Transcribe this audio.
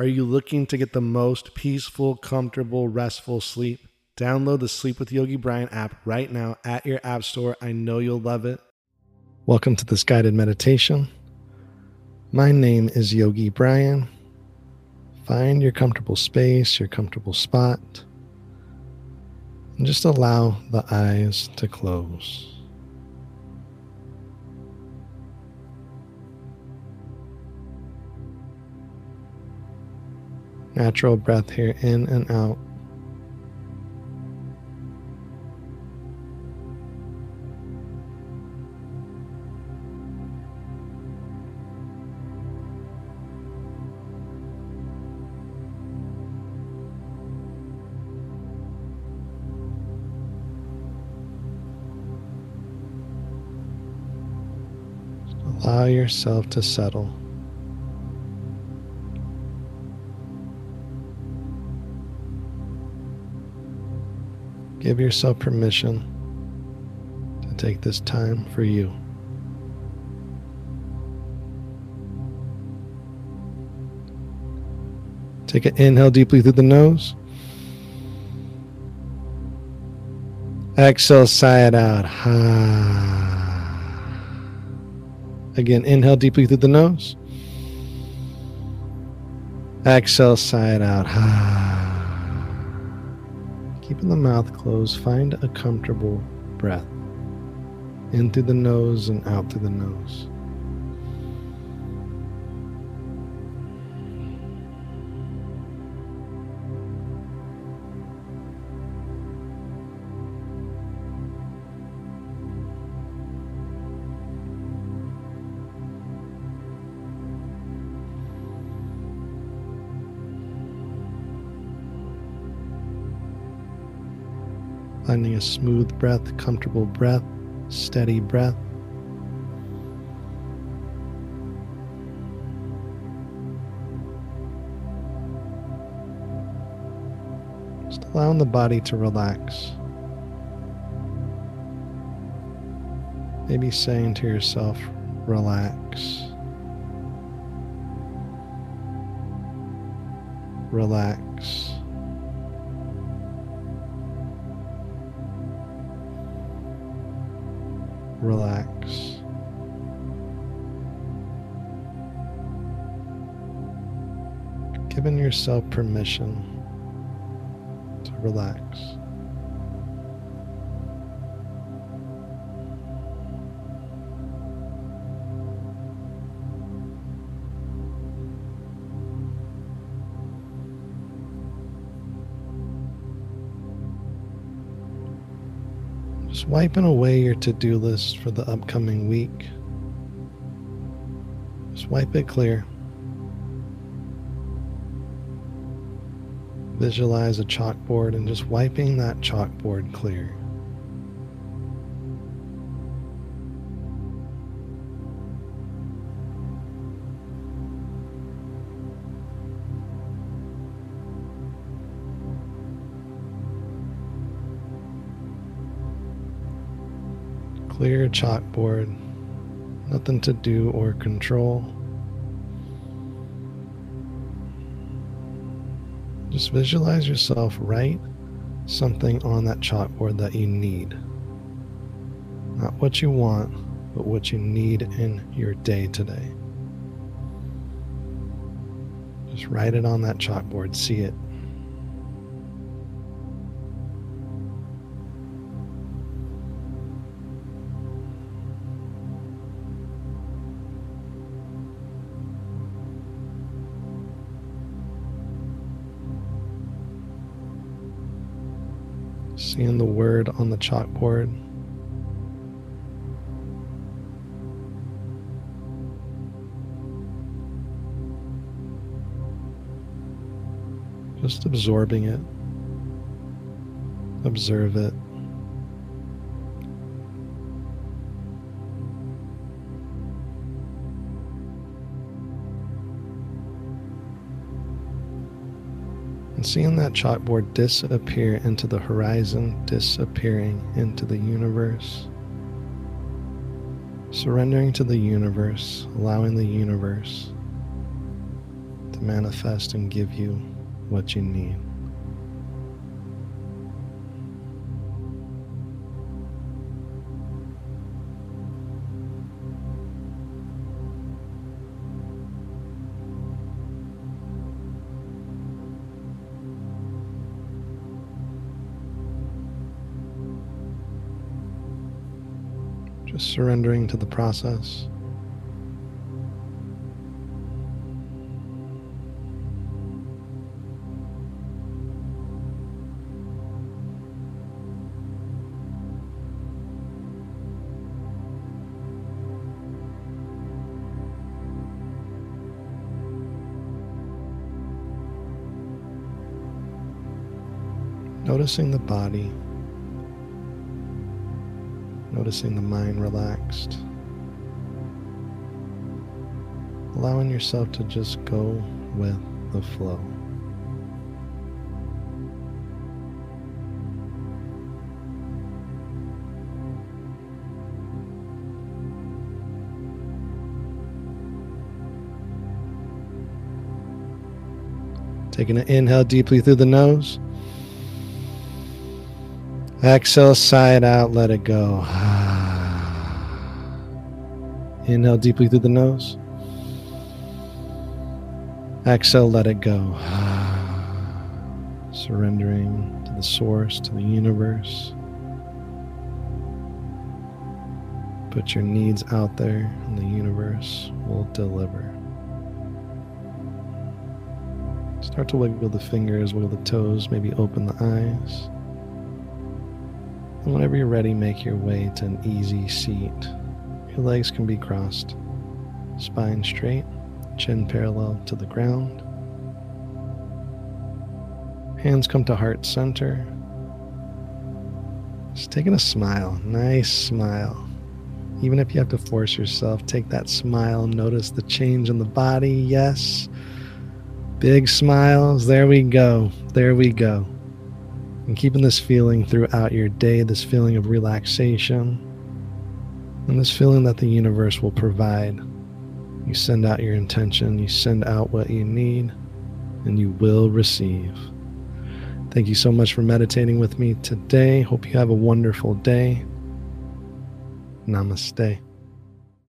Are you looking to get the most peaceful, comfortable, restful sleep? Download the Sleep with Yogi Brian app right now at your app store. I know you'll love it. Welcome to this guided meditation. My name is Yogi Brian. Find your comfortable space, your comfortable spot, and just allow the eyes to close. Natural breath here in and out. Allow yourself to settle. Give yourself permission to take this time for you. Take an inhale deeply through the nose. Exhale, sigh it out. Ha. Again, inhale deeply through the nose. Exhale, sigh it out. Keeping the mouth closed, find a comfortable breath. In through the nose and out through the nose. Finding a smooth breath, comfortable breath, steady breath. Just allowing the body to relax. Maybe saying to yourself, relax. Relax. Relax. Giving yourself permission to relax. Just wiping away your to-do list for the upcoming week. Just wipe it clear. Visualize a chalkboard and just wiping that chalkboard clear. Clear chalkboard, nothing to do or control. Just visualize yourself write something on that chalkboard that you need. Not what you want, but what you need in your day today. Just write it on that chalkboard, see it. Seeing the word on the chalkboard. Just absorbing it. Observe it. And seeing that chalkboard disappear into the horizon, disappearing into the universe. Surrendering to the universe, allowing the universe to manifest and give you what you need. Just surrendering to the process. Noticing the body, noticing the mind relaxed, allowing yourself to just go with the flow. Taking an inhale deeply through the nose. Exhale, sigh it out, let it go. Inhale deeply through the nose. Exhale, let it go. Surrendering to the source, to the universe. Put your needs out there, and the universe will deliver. Start to wiggle the fingers, wiggle the toes, maybe open the eyes. And whenever you're ready, make your way to an easy seat. Your legs can be crossed, spine straight, chin parallel to the ground. Hands come to heart center. Just taking a smile, nice smile. Even if you have to force yourself, take that smile, notice the change in the body, yes. Big smiles, there we go, there we go. And keeping this feeling throughout your day, this feeling of relaxation, and this feeling that the universe will provide. You send out your intention, you send out what you need, and you will receive. Thank you so much for meditating with me today. Hope you have a wonderful day. Namaste.